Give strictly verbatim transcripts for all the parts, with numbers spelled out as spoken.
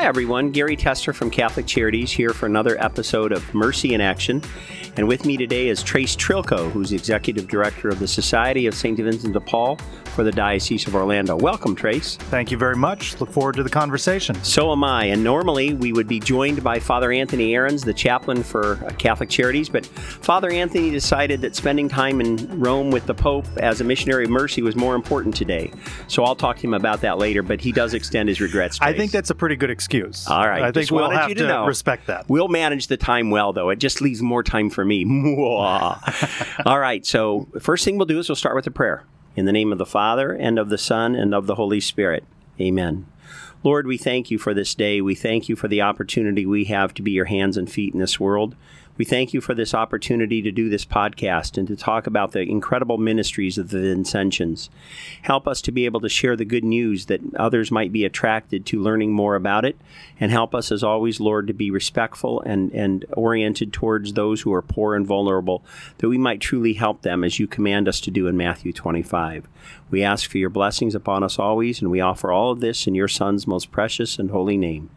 Hi everyone, Gary Tester from Catholic Charities here for another episode of Mercy in Action. And with me today is Trace Trilco, who's Executive Director of the Society of Saint Vincent de Paul for the Diocese of Orlando. Welcome, Trace. Thank you very much. Look forward to the conversation. So am I. And normally we would be joined by Father Anthony Ahrens, the chaplain for Catholic Charities, but Father Anthony decided that spending time in Rome with the Pope as a missionary of mercy was more important today. So I'll talk to him about that later, but he does extend his regrets, Trace. I think that's a pretty good excuse. All right. I think we'll have to, to respect that. We'll manage the time well, though. It just leaves more time for me. All right. So the first thing we'll do is we'll start with a prayer. In the name of the Father, and of the Son, and of the Holy Spirit. Amen. Lord, we thank you for this day. We thank you for the opportunity we have to be your hands and feet in this world. We thank you for this opportunity to do this podcast and to talk about the incredible ministries of the Vincentians. Help us to be able to share the good news that others might be attracted to learning more about it. And help us, as always, Lord, to be respectful and, and oriented towards those who are poor and vulnerable, that we might truly help them as you command us to do in Matthew twenty-five. We ask for your blessings upon us always, and we offer all of this in your Son's most precious and holy name.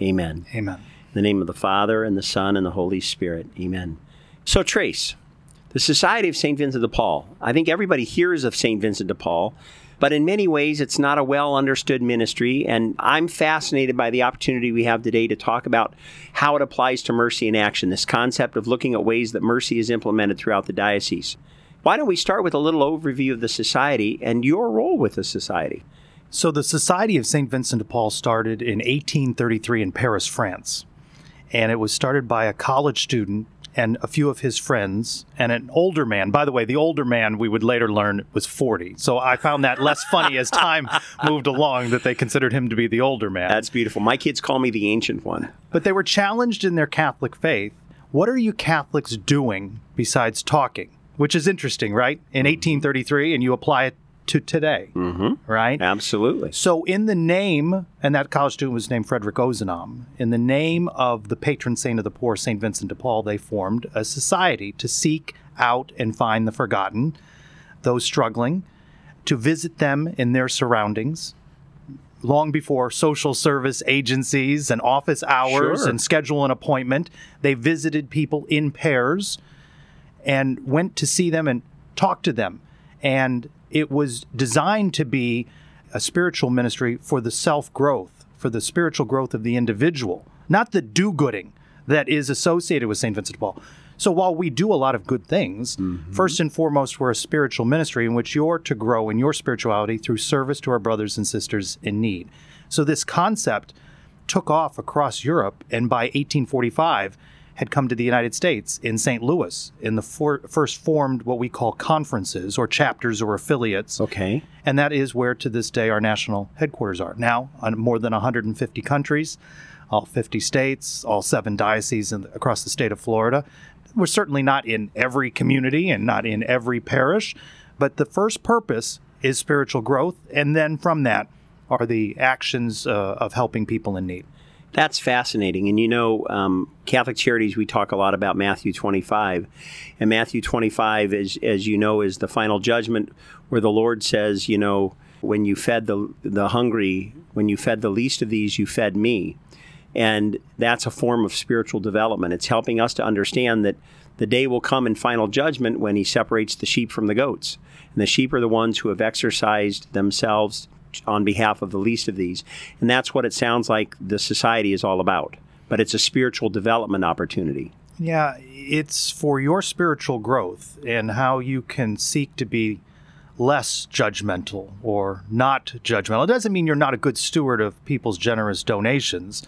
Amen. Amen. In the name of the Father, and the Son, and the Holy Spirit. Amen. So, Trace, the Society of Saint Vincent de Paul. I think everybody hears of Saint Vincent de Paul, but in many ways, it's not a well-understood ministry, and I'm fascinated by the opportunity we have today to talk about how it applies to mercy in action, this concept of looking at ways that mercy is implemented throughout the diocese. Why don't we start with a little overview of the Society and your role with the Society? So, the Society of Saint Vincent de Paul started in eighteen thirty-three in Paris, France. And it was started by a college student and a few of his friends and an older man. By the way, the older man, we would later learn, was forty. So I found that less funny as time moved along that they considered him to be the older man. That's beautiful. My kids call me the ancient one. But they were challenged in their Catholic faith. What are you Catholics doing besides talking? Which is interesting, right? In eighteen thirty-three, and you apply it to today, mm-hmm. right? Absolutely. So in the name, and that college student was named Frederick Ozanam, in the name of the patron saint of the poor, Saint Vincent de Paul, they formed a society to seek out and find the forgotten, those struggling, to visit them in their surroundings, long before social service agencies and office hours sure. and schedule an appointment. They visited people in pairs and went to see them and talk to them. And it was designed to be a spiritual ministry for the self-growth, for the spiritual growth of the individual, not the do-gooding that is associated with Saint Vincent de Paul. So while we do a lot of good things, mm-hmm. first and foremost, we're a spiritual ministry in which you're to grow in your spirituality through service to our brothers and sisters in need. So this concept took off across Europe, and by eighteen forty-five, had come to the United States in Saint Louis in the for, first formed what we call conferences or chapters or affiliates. Okay. And that is where to this day our national headquarters are. Now, on more than one hundred fifty countries, all fifty states, all seven dioceses in, across the state of Florida. We're certainly not in every community and not in every parish, but the first purpose is spiritual growth. And then from that are the actions uh, of helping people in need. That's fascinating. And you know, um, Catholic Charities, we talk a lot about Matthew twenty-five. And Matthew twenty-five, is, as you know, is the final judgment where the Lord says, you know, when you fed the the hungry, when you fed the least of these, you fed me. And that's a form of spiritual development. It's helping us to understand that the day will come in final judgment when he separates the sheep from the goats. And the sheep are the ones who have exercised themselves on behalf of the least of these. And that's what it sounds like the society is all about. But it's a spiritual development opportunity. Yeah, it's for your spiritual growth and how you can seek to be less judgmental or not judgmental. It doesn't mean you're not a good steward of people's generous donations,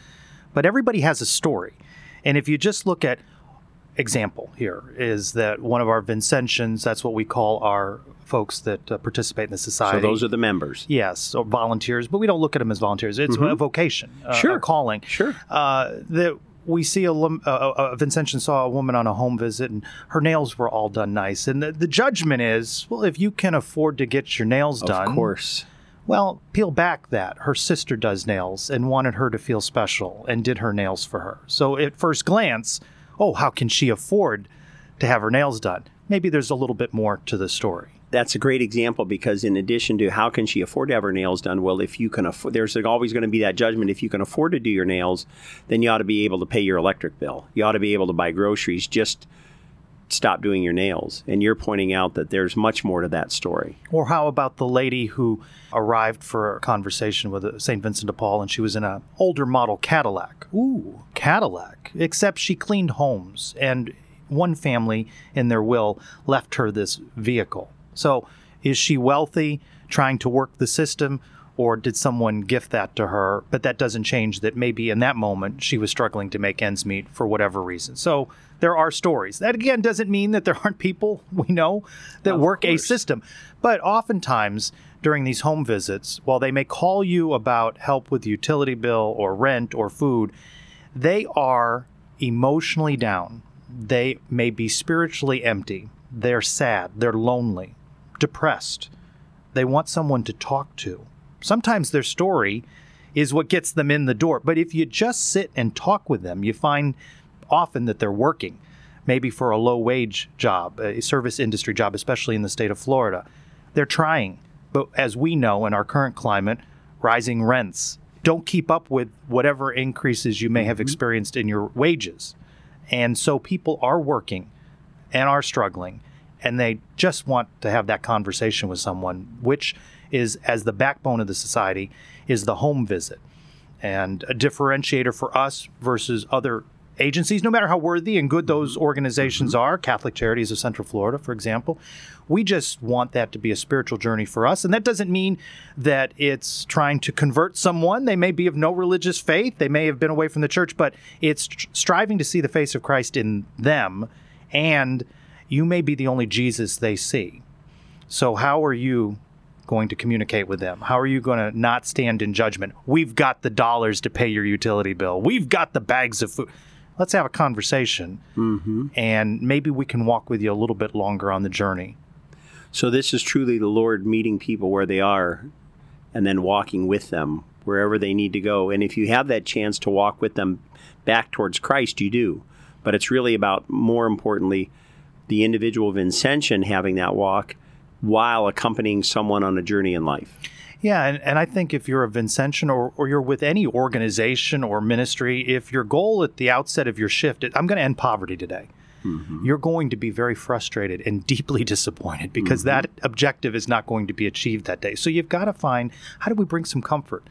but everybody has a story. And if you just look at example here is that one of our Vincentians, that's what we call our folks that uh, participate in the society. So those are the members. Yes, or volunteers, but we don't look at them as volunteers. It's mm-hmm. a vocation, uh, sure. a calling. Sure. Uh, that we see a, a, a Vincentian saw a woman on a home visit and her nails were all done nice. And the, the judgment is, well, if you can afford to get your nails done. Of course. Well, peel back that. Her sister does nails and wanted her to feel special and did her nails for her. So at first glance, oh, how can she afford to have her nails done? Maybe there's a little bit more to the story. that's a great example, because in addition to how can she afford to have her nails done, well, if you can afford, there's always going to be that judgment. If you can afford to do your nails, then you ought to be able to pay your electric bill. You ought to be able to buy groceries. Just stop doing your nails. And you're pointing out that there's much more to that story. Or how about the lady who arrived for a conversation with Saint Vincent de Paul, and she was in an older model Cadillac. Ooh, Cadillac. Except she cleaned homes, and one family in their will left her this vehicle. So is she wealthy, trying to work the system, or did someone gift that to her? But that doesn't change that maybe in that moment she was struggling to make ends meet for whatever reason. So there are stories. That, again, doesn't mean that there aren't people we know that work a system. But oftentimes during these home visits, while they may call you about help with utility bill or rent or food, they are emotionally down. They may be spiritually empty. They're sad. They're lonely, depressed. They want someone to talk to. Sometimes their story is what gets them in the door. But if you just sit and talk with them, you find often that they're working, maybe for a low-wage job, a service industry job, especially in the state of Florida. They're trying. But as we know in our current climate, rising rents don't keep up with whatever increases you may have experienced in your wages. And so people are working and are struggling, and they just want to have that conversation with someone, which is, as the backbone of the society, is the home visit. And a differentiator for us versus other agencies, no matter how worthy and good those organizations are, Catholic Charities of Central Florida, for example, we just want that to be a spiritual journey for us. And that doesn't mean that it's trying to convert someone. They may be of no religious faith. They may have been away from the church, but it's striving to see the face of Christ in them. And you may be the only Jesus they see. So how are you going to communicate with them? How are you going to not stand in judgment? We've got the dollars to pay your utility bill. We've got the bags of food. Let's have a conversation, mm-hmm. and maybe we can walk with you a little bit longer on the journey. So this is truly the Lord meeting people where they are and then walking with them wherever they need to go. And if you have that chance to walk with them back towards Christ, you do. But it's really about, more importantly, the individual Vincentian having that walk while accompanying someone on a journey in life. Yeah, and, and I think if you're a Vincentian or, or you're with any organization or ministry, if your goal at the outset of your shift is, I'm going to end poverty today, mm-hmm. you're going to be very frustrated and deeply disappointed because mm-hmm. that objective is not going to be achieved that day. So you've got to find, how do we bring some comfort?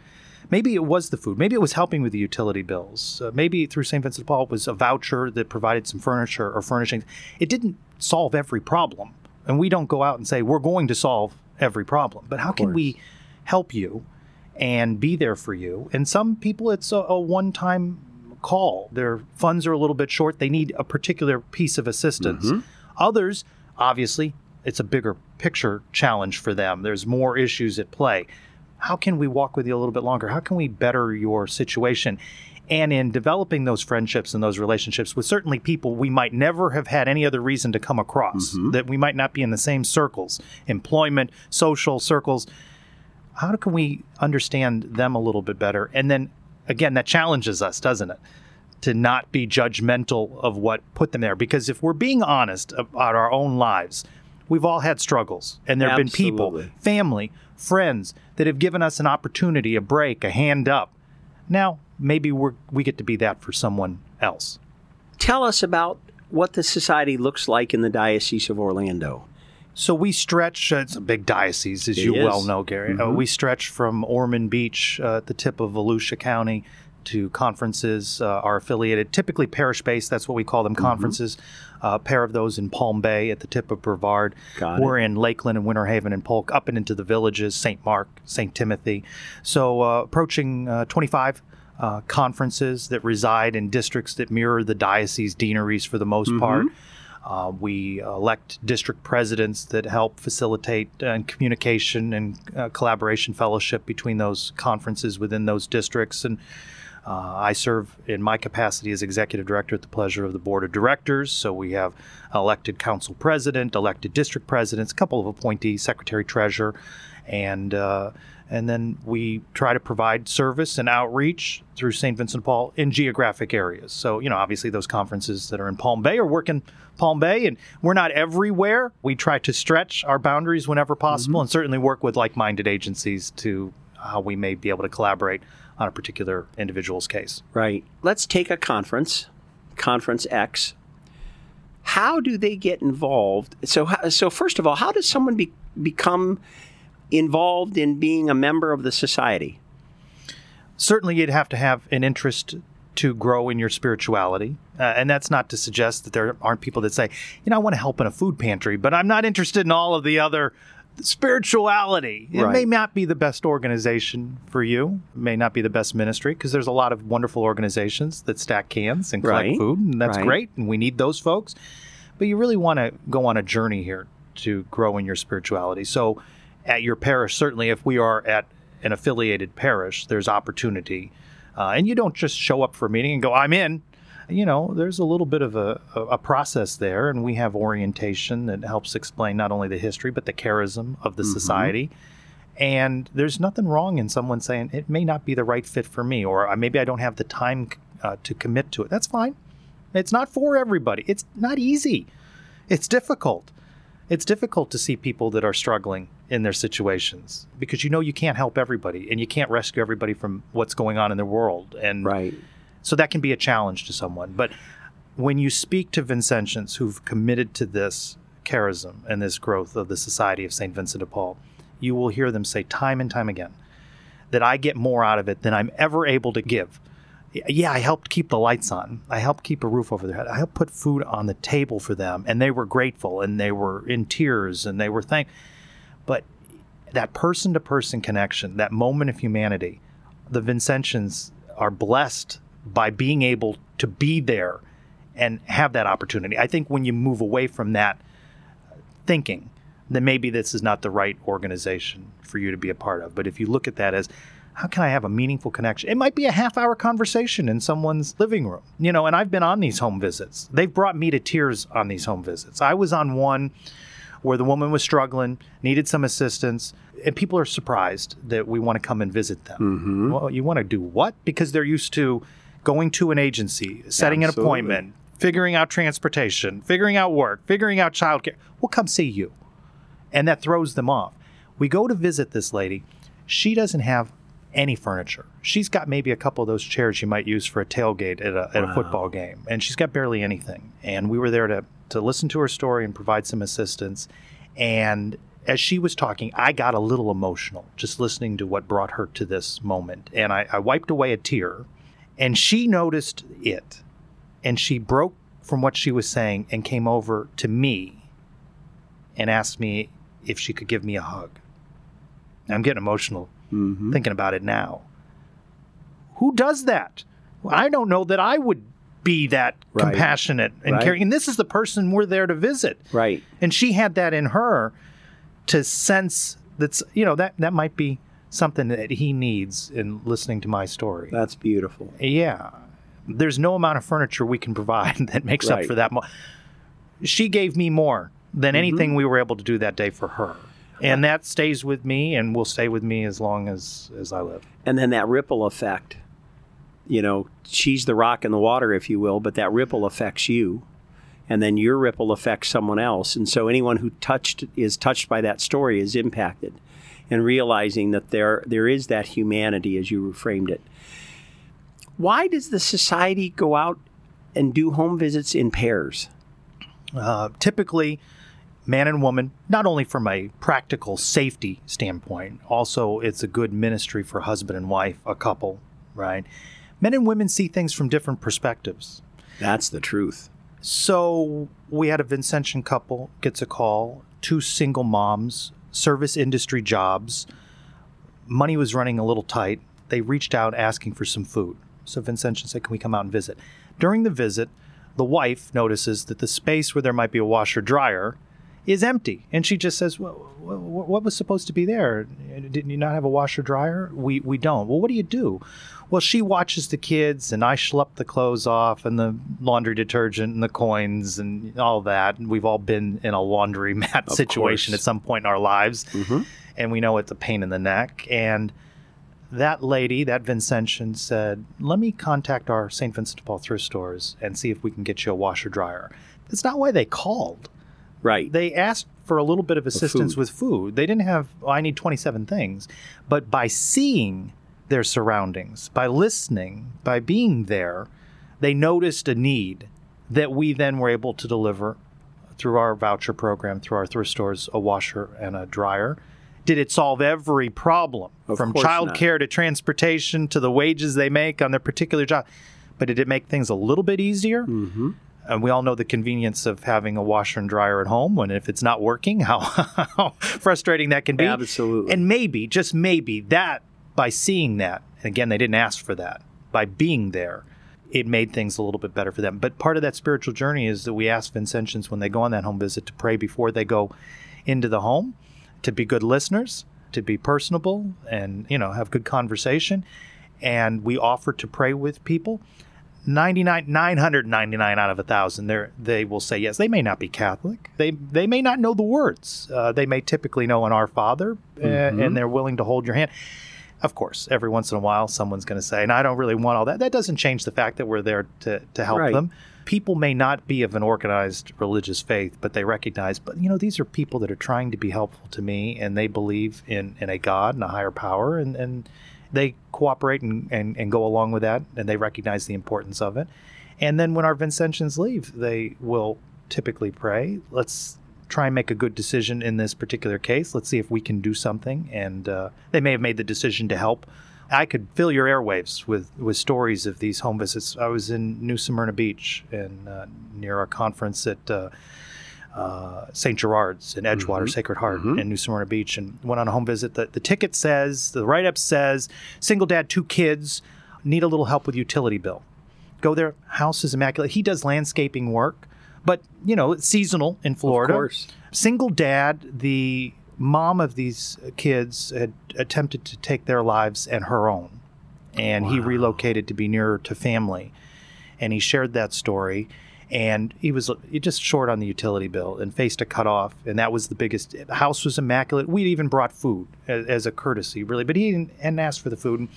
Maybe it was the food. Maybe it was helping with the utility bills. Uh, maybe through Saint Vincent de Paul, it was a voucher that provided some furniture or furnishings. It didn't solve every problem. And we don't go out and say, we're going to solve every problem. But how can we help you and be there for you? And some people, it's a, a one-time call. Their funds are a little bit short. They need a particular piece of assistance. Mm-hmm. Others, obviously, it's a bigger picture challenge for them. There's more issues at play. How can we walk with you a little bit longer? How can we better your situation? And in developing those friendships and those relationships with certainly people we might never have had any other reason to come across, mm-hmm. that we might not be in the same circles, employment, social circles, how can we understand them a little bit better? And then, again, that challenges us, doesn't it? To not be judgmental of what put them there. Because if we're being honest about our own lives, we've all had struggles. And there have been people, family, friends that have given us an opportunity, a break, a hand up. Now, maybe we we get to be that for someone else. Tell us about what the society looks like in the Diocese of Orlando. So we stretch, uh, it's a big diocese, as it you is. well know, Gary. Mm-hmm. Uh, we stretch from Ormond Beach, uh, at the tip of Volusia County, to conferences, uh, are affiliated, typically parish-based, that's what we call them, conferences. Mm-hmm. Uh, a pair of those in Palm Bay at the tip of Brevard. Got We're it. in Lakeland and Winter Haven and Polk, up and into the Villages, Saint Mark, Saint Timothy. So uh, approaching uh, twenty-five uh, conferences that reside in districts that mirror the diocese deaneries for the most mm-hmm. part. Uh, we elect district presidents that help facilitate uh, communication and uh, collaboration fellowship between those conferences within those districts. And Uh, I serve in my capacity as executive director at the pleasure of the board of directors. So we have elected council president, elected district presidents, a couple of appointees, secretary, treasurer, and uh, And then we try to provide service and outreach through Saint Vincent de Paul in geographic areas. So, you know, obviously those conferences that are in Palm Bay are working Palm Bay, and we're not everywhere. We try to stretch our boundaries whenever possible, mm-hmm. and certainly work with like-minded agencies to how we may be able to collaborate on a particular individual's case. Right. Let's take a conference, Conference X. How do they get involved? So, so first of all, how does someone be, become involved in being a member of the society? Certainly, you'd have to have an interest to grow in your spirituality. Uh, and that's not to suggest that there aren't people that say, you know, I want to help in a food pantry, but I'm not interested in all of the other spirituality. It right. may not be the best organization for you. It may not be the best ministry, because there's a lot of wonderful organizations that stack cans and collect right. food, and that's right. great, and we need those folks. But you really want to go on a journey here to grow in your spirituality. So at your parish, certainly if we are at an affiliated parish, there's opportunity. Uh, and you don't just show up for a meeting and go, I'm in. You know, there's a little bit of a, a process there, and we have orientation that helps explain not only the history, but the charism of the mm-hmm. society. And there's nothing wrong in someone saying, it may not be the right fit for me, or maybe I don't have the time uh, to commit to it. That's fine. It's not for everybody. It's not easy. It's difficult. It's difficult to see people that are struggling in their situations, because you know you can't help everybody, and you can't rescue everybody from what's going on in the world. And right. so that can be a challenge to someone. But when you speak to Vincentians who've committed to this charism and this growth of the Society of Saint Vincent de Paul, you will hear them say time and time again that I get more out of it than I'm ever able to give. Yeah, I helped keep the lights on. I helped keep a roof over their head. I helped put food on the table for them. And they were grateful, and they were in tears, and they were thankful. But that person-to-person connection, that moment of humanity, the Vincentians are blessed by being able to be there and have that opportunity. I think when you move away from that thinking, then maybe this is not the right organization for you to be a part of. But if you look at that as, how can I have a meaningful connection? It might be a half hour conversation in someone's living room. You know, and I've been on these home visits. They've brought me to tears on these home visits. I was on one where the woman was struggling, needed some assistance, and people are surprised that we want to come and visit them. Mm-hmm. Well, you want to do what? Because they're used to going to an agency, setting Absolutely. An appointment, figuring out transportation, figuring out work, figuring out childcare. We'll come see you. And that throws them off. We go to visit this lady. She doesn't have any furniture. She's got maybe a couple of those chairs you might use for a tailgate at a, at wow. a football game. And she's got barely anything. And we were there to, to listen to her story and provide some assistance. And as she was talking, I got a little emotional just listening to what brought her to this moment. And I, I wiped away a tear. And she noticed it. And she broke from what she was saying and came over to me and asked me if she could give me a hug. And I'm getting emotional. Mm-hmm. Thinking about it now. Who does that? Well, I don't know that I would be that right. compassionate and right. caring. And this is the person we're there to visit. Right. And she had that in her to sense that's, you know, that, that might be something that he needs in listening to my story. That's beautiful. Yeah. There's no amount of furniture we can provide that makes right. up for that. Mo- she gave me more than mm-hmm. anything we were able to do that day for her. And that stays with me and will stay with me as long as, as I live. And then that ripple effect, you know, she's the rock in the water, if you will, but that ripple affects you. And then your ripple affects someone else. And so anyone who touched is touched by that story is impacted. And realizing that there there is that humanity, as you framed it. Why does the society go out and do home visits in pairs? Uh, typically... Man and woman, not only from a practical safety standpoint, also it's a good ministry for husband and wife, a couple, right? Men and women see things from different perspectives. That's the truth. So we had a Vincentian couple gets a call, two single moms, service industry jobs. Money was running a little tight. They reached out asking for some food. So Vincentian said, can we come out and visit? During the visit, the wife notices that the space where there might be a washer dryer is empty. And she just says, well, what was supposed to be there? Didn't you not have a washer dryer? We we don't. Well, what do you do? Well, she watches the kids, and I schlep the clothes off and the laundry detergent and the coins and all that. And we've all been in a laundromat of situation course. At some point in our lives. Mm-hmm. And we know it's a pain in the neck. And that lady, that Vincentian, said, let me contact our Saint Vincent de Paul thrift stores and see if we can get you a washer dryer. That's not why they called. Right. They asked for a little bit of assistance food. with food. They didn't have, oh, I need twenty-seven things. But by seeing their surroundings, by listening, by being there, they noticed a need that we then were able to deliver through our voucher program, through our thrift stores, a washer and a dryer. Did it solve every problem? Of from childcare to transportation to the wages they make on their particular job? But did it make things a little bit easier? Mm-hmm. And we all know the convenience of having a washer and dryer at home, when if it's not working, how, how frustrating that can be. Absolutely. And maybe, just maybe, that by seeing that, and again, they didn't ask for that, by being there, it made things a little bit better for them. But part of that spiritual journey is that we ask Vincentians when they go on that home visit to pray before they go into the home, to be good listeners, to be personable, and, you know, have good conversation. And we offer to pray with people. ninety-nine, nine hundred ninety-nine out of a thousand, they they will say yes. They may not be Catholic. They they may not know the words. Uh, they may typically know an Our Father, uh, mm-hmm. and they're willing to hold your hand. Of course, every once in a while, someone's going to say, and I don't really want all that. That doesn't change the fact that we're there to, to help right. them. People may not be of an organized religious faith, but they recognize, but, you know, these are people that are trying to be helpful to me, and they believe in, in a God and a higher power, and, and they cooperate and, and, and go along with that, and they recognize the importance of it. And then when our Vincentians leave, they will typically pray, let's try and make a good decision in this particular case. Let's see if we can do something. And uh, they may have made the decision to help. I could fill your airwaves with, with stories of these home visits. I was in New Smyrna Beach and uh, near a conference at uh, uh, Saint Gerard's in Edgewater, mm-hmm. Sacred Heart mm-hmm. in New Smyrna Beach, and went on a home visit. The, the ticket says, the write-up says, single dad, two kids, need a little help with utility bill. Go there, house is immaculate. He does landscaping work, but, you know, it's seasonal in Florida. Of course. Single dad, the mom of these kids had attempted to take their lives and her own. And wow. he relocated to be nearer to family. And he shared that story. And he was just short on the utility bill and faced a cutoff. And that was the biggest. The house was immaculate. We'd even brought food as a courtesy, really. But he didn't ask for the food. And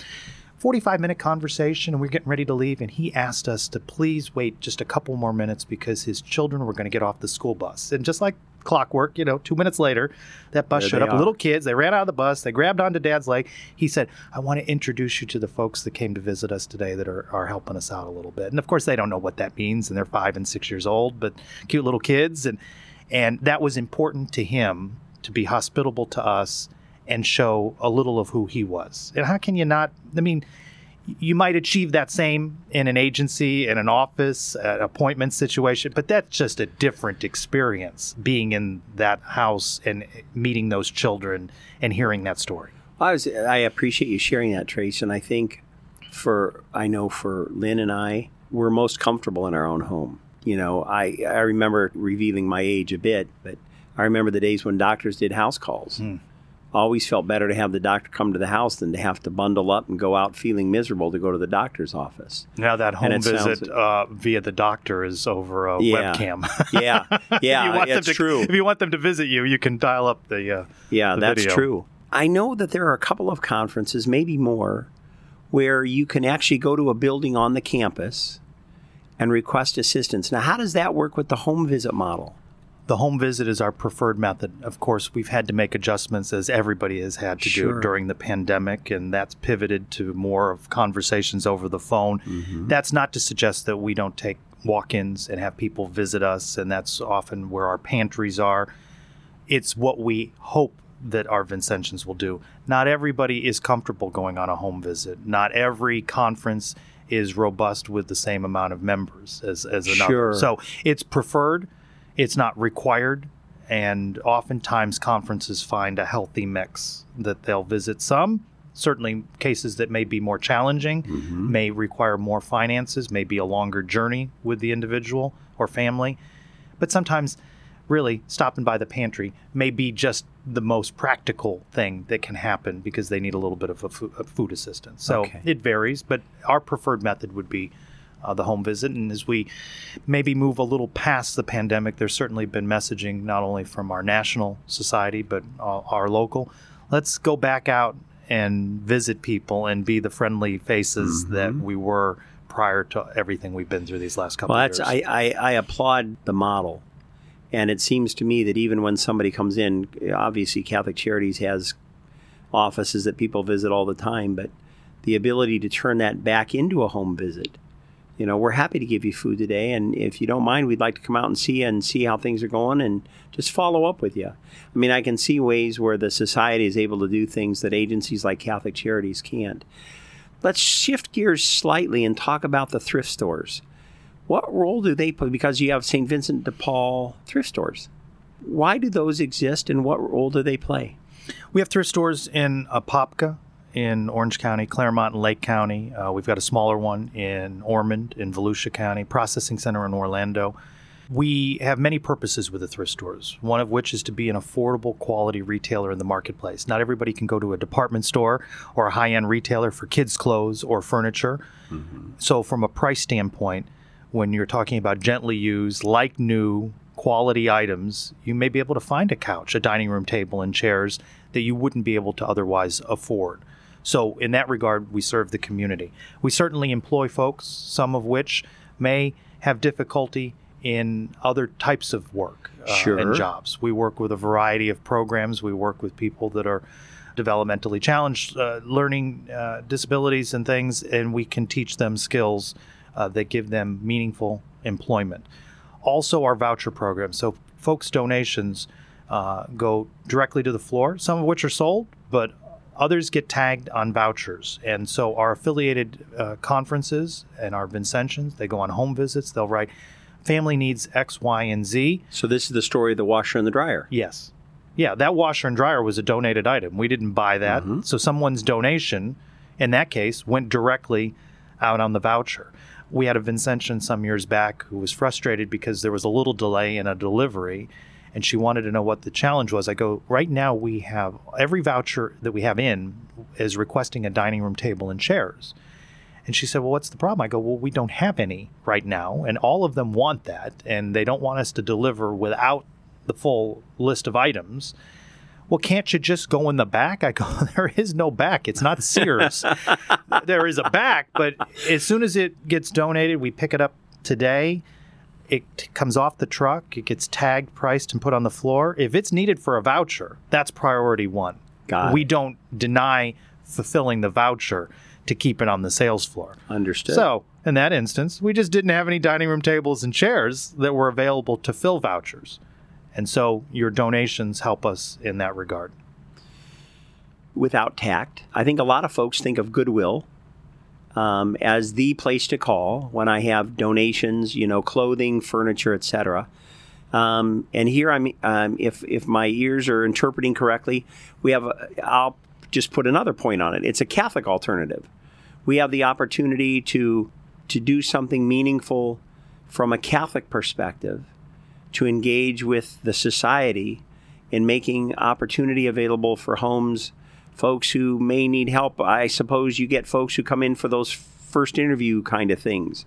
forty-five minute conversation, and we we're getting ready to leave, and he asked us to please wait just a couple more minutes because his children were going to get off the school bus. And just like clockwork, you know, two minutes later, that bus there showed up. Are. Little kids, they ran out of the bus, they grabbed onto Dad's leg. He said, I want to introduce you to the folks that came to visit us today that are, are helping us out a little bit. And of course, they don't know what that means, and they're five and six years old, but cute little kids. And, and that was important to him, to be hospitable to us and show a little of who he was. And how can you not? I mean, you might achieve that same in an agency, in an office, an appointment situation, but that's just a different experience, being in that house and meeting those children and hearing that story. I was, I appreciate you sharing that, Trace. And I think for, I know for Lynn and I, we're most comfortable in our own home. You know, I, I remember revealing my age a bit, but I remember the days when doctors did house calls. Mm. Always felt better to have the doctor come to the house than to have to bundle up and go out feeling miserable to go to the doctor's office. Now that home visit sounds, uh, via the doctor is over a yeah, webcam. yeah, yeah, that's to, true. If you want them to visit you, you can dial up the uh, Yeah, the that's video. True. I know that there are a couple of conferences, maybe more, where you can actually go to a building on the campus and request assistance. Now, how does that work with the home visit model? The home visit is our preferred method. Of course, we've had to make adjustments, as everybody has had to sure. do during the pandemic, and that's pivoted to more of conversations over the phone. Mm-hmm. That's not to suggest that we don't take walk-ins and have people visit us, and that's often where our pantries are. It's what we hope that our Vincentians will do. Not everybody is comfortable going on a home visit. Not every conference is robust with the same amount of members as, as another. Sure. So it's preferred. It's not required, and oftentimes conferences find a healthy mix that they'll visit some. Certainly cases that may be more challenging, mm-hmm. may require more finances, may be a longer journey with the individual or family. But sometimes really stopping by the pantry may be just the most practical thing that can happen because they need a little bit of a food, a food assistance. So okay. It varies, but our preferred method would be uh, the home visit. And as we maybe move a little past the pandemic, there's certainly been messaging not only from our national society, but uh, our local. Let's go back out and visit people and be the friendly faces mm-hmm. that we were prior to everything we've been through these last couple well, that's, of years. I, I, I applaud the model. And it seems to me that even when somebody comes in, obviously Catholic Charities has offices that people visit all the time, but the ability to turn that back into a home visit. You know, we're happy to give you food today, and if you don't mind, we'd like to come out and see you and see how things are going and just follow up with you. I mean, I can see ways where the society is able to do things that agencies like Catholic Charities can't. Let's shift gears slightly and talk about the thrift stores. What role do they play? Because you have Saint Vincent de Paul thrift stores. Why do those exist, and what role do they play? We have thrift stores in Apopka, in Orange County, Clermont, and Lake County. Uh, we've got a smaller one in Ormond, in Volusia County, processing center in Orlando. We have many purposes with the thrift stores, one of which is to be an affordable quality retailer in the marketplace. Not everybody can go to a department store or a high-end retailer for kids' clothes or furniture. Mm-hmm. So from a price standpoint, when you're talking about gently used, like new, quality items, you may be able to find a couch, a dining room table, and chairs that you wouldn't be able to otherwise afford. So in that regard, we serve the community. We certainly employ folks, some of which may have difficulty in other types of work uh, sure. and jobs. We work with a variety of programs. We work with people that are developmentally challenged, uh, learning uh, disabilities and things, and we can teach them skills Uh, that give them meaningful employment. Also, our voucher program. So folks' donations uh, go directly to the floor, some of which are sold, but others get tagged on vouchers. And so our affiliated uh, conferences and our Vincentians, they go on home visits. They'll write, family needs X, Y, and Z. So this is the story of the washer and the dryer. Yes. Yeah, that washer and dryer was a donated item. We didn't buy that. Mm-hmm. So someone's donation, in that case, went directly out on the voucher. We had a Vincentian some years back who was frustrated because there was a little delay in a delivery, and she wanted to know what the challenge was. I go, right now we have every voucher that we have in is requesting a dining room table and chairs. And she said, well, what's the problem? I go, well, we don't have any right now, and all of them want that, and they don't want us to deliver without the full list of items. Well, can't you just go in the back? I go, there is no back. It's not Sears. There is a back, but as soon as it gets donated, we pick it up today. It t- comes off the truck. It gets tagged, priced, and put on the floor. If it's needed for a voucher, that's priority one. Got it. We don't deny fulfilling the voucher to keep it on the sales floor. Understood. So in that instance, we just didn't have any dining room tables and chairs that were available to fill vouchers. And so your donations help us in that regard. Without tact, I think a lot of folks think of Goodwill um, as the place to call when I have donations, you know, clothing, furniture, et cetera. Um, and here, I'm um, if if my ears are interpreting correctly, we have. A, I'll just put another point on it. It's a Catholic alternative. We have the opportunity to to do something meaningful from a Catholic perspective, to engage with the society in making opportunity available for homes, folks who may need help. I suppose you get folks who come in for those first interview kind of things,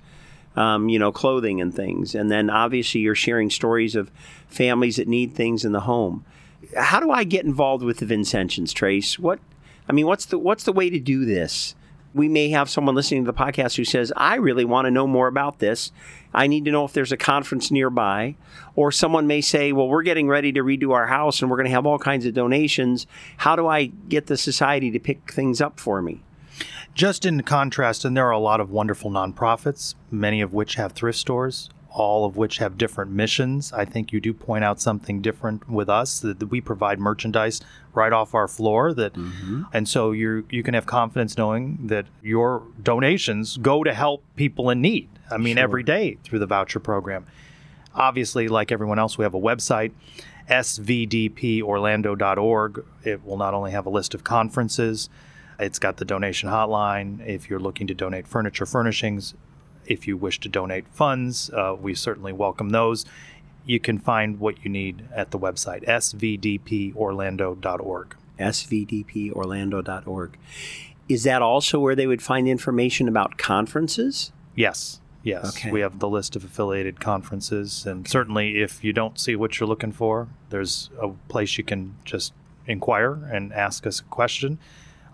um, you know, clothing and things. And then obviously you're sharing stories of families that need things in the home. How do I get involved with the Vincentians, Trace? What, I mean, what's the, what's the way to do this? We may have someone listening to the podcast who says, I really want to know more about this. I need to know if there's a conference nearby. Or someone may say, well, we're getting ready to redo our house and we're going to have all kinds of donations. How do I get the society to pick things up for me? Just in contrast, and there are a lot of wonderful nonprofits, many of which have thrift stores, all of which have different missions. I think you do point out something different with us, that we provide merchandise right off our floor. That, mm-hmm. And so you you can have confidence knowing that your donations go to help people in need. I mean, sure. Every day through the voucher program. Obviously, like everyone else, we have a website, S V D P Orlando dot org. It will not only have a list of conferences, it's got the donation hotline. If you're looking to donate furniture, furnishings, if you wish to donate funds, uh, we certainly welcome those. you can find what you need at the website, S V D P Orlando dot org. S V D P Orlando dot org. Is that also where they would find information about conferences? Yes. Yes. Okay. We have the list of affiliated conferences. And okay. certainly if you don't see what you're looking for, there's a place you can just inquire and ask us a question.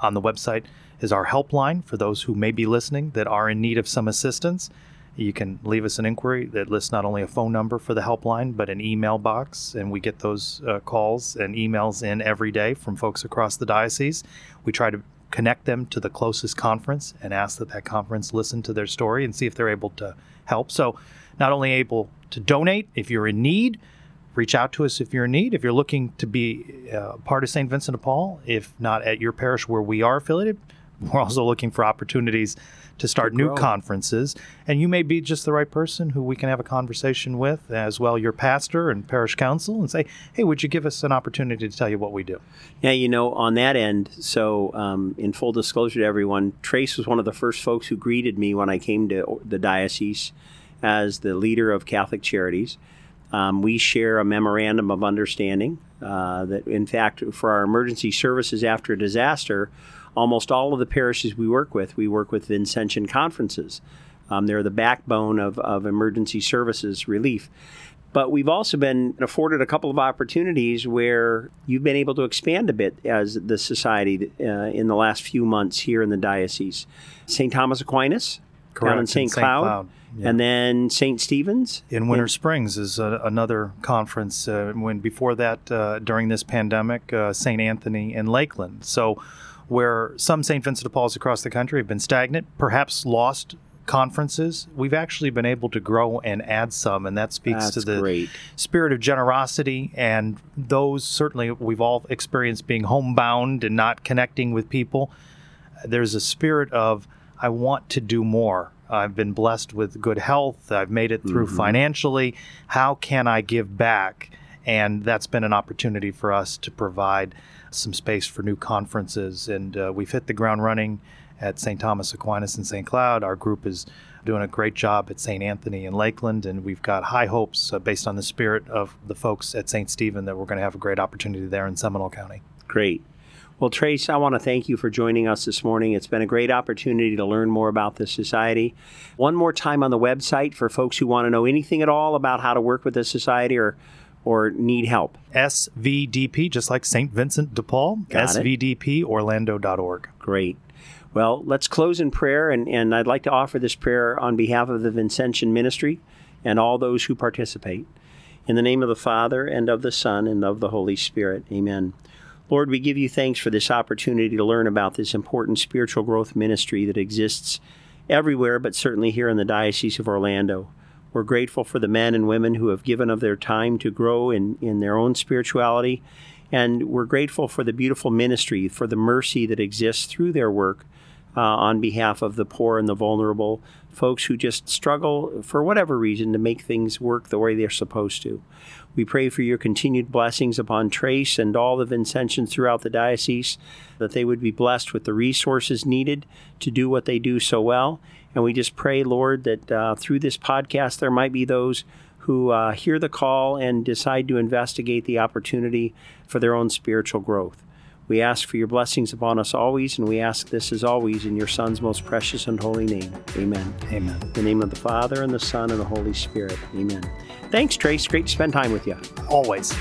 On the website is our helpline for those who may be listening that are in need of some assistance. You can leave us an inquiry that lists not only a phone number for the helpline, but an email box. And we get those uh, calls and emails in every day from folks across the diocese. We try to connect them to the closest conference and ask that that conference listen to their story and see if they're able to help. So not only able to donate if you're in need, reach out to us if you're in need. If you're looking to be uh, part of Saint Vincent de Paul, if not at your parish where we are affiliated, we're also looking for opportunities to start to new conferences. And you may be just the right person who we can have a conversation with, as well your pastor and parish council, and say, hey, would you give us an opportunity to tell you what we do? Yeah, you know, on that end, so um, in full disclosure to everyone, Trace was one of the first folks who greeted me when I came to the diocese as the leader of Catholic Charities. Um, we share a memorandum of understanding uh, that, in fact, for our emergency services after a disaster, almost all of the parishes we work with, we work with Vincentian conferences. Um, they're the backbone of, of emergency services relief. But we've also been afforded a couple of opportunities where you've been able to expand a bit as the society uh, in the last few months here in the diocese. Saint Thomas Aquinas. Correct. Down in Saint Cloud, Cloud. Yeah. And then Saint Stephen's. In Winter in- Springs is a, another conference. Uh, when before that, uh, during this pandemic, uh, Saint Anthony and Lakeland. So where some Saint Vincent de Pauls across the country have been stagnant, perhaps lost conferences, we've actually been able to grow and add some, and that speaks that's to the great. Spirit of generosity. And those certainly we've all experienced being homebound and not connecting with people. There's a spirit of I want to do more. I've been blessed with good health. I've made it through mm-hmm. financially. How can I give back? And that's been an opportunity for us to provide some space for new conferences. And uh, we've hit the ground running at Saint Thomas Aquinas and Saint Cloud. Our group is doing a great job at Saint Anthony and Lakeland, and we've got high hopes uh, based on the spirit of the folks at Saint Stephen that we're going to have a great opportunity there in Seminole County. Great. Well, Trace, I want to thank you for joining us this morning. It's been a great opportunity to learn more about this society. One more time on the website for folks who want to know anything at all about how to work with this society or or need help. S V D P, just like Saint Vincent de Paul, S V D P Orlando dot org. Great. Well, let's close in prayer, and, and I'd like to offer this prayer on behalf of the Vincentian ministry and all those who participate. In the name of the Father, and of the Son, and of the Holy Spirit. Amen. Lord, we give you thanks for this opportunity to learn about this important spiritual growth ministry that exists everywhere, but certainly here in the Diocese of Orlando. We're grateful for the men and women who have given of their time to grow in, in their own spirituality, and we're grateful for the beautiful ministry, for the mercy that exists through their work uh, on behalf of the poor and the vulnerable, folks who just struggle for whatever reason to make things work the way they're supposed to. We pray for your continued blessings upon Trace and all the Vincentians throughout the diocese, that they would be blessed with the resources needed to do what they do so well. And we just pray, Lord, that uh, through this podcast, there might be those who uh, hear the call and decide to investigate the opportunity for their own spiritual growth. We ask for your blessings upon us always, and we ask this as always in your Son's most precious and holy name. Amen. Amen. In the name of the Father, and the Son, and the Holy Spirit. Amen. Thanks, Trace. Great to spend time with you. Always.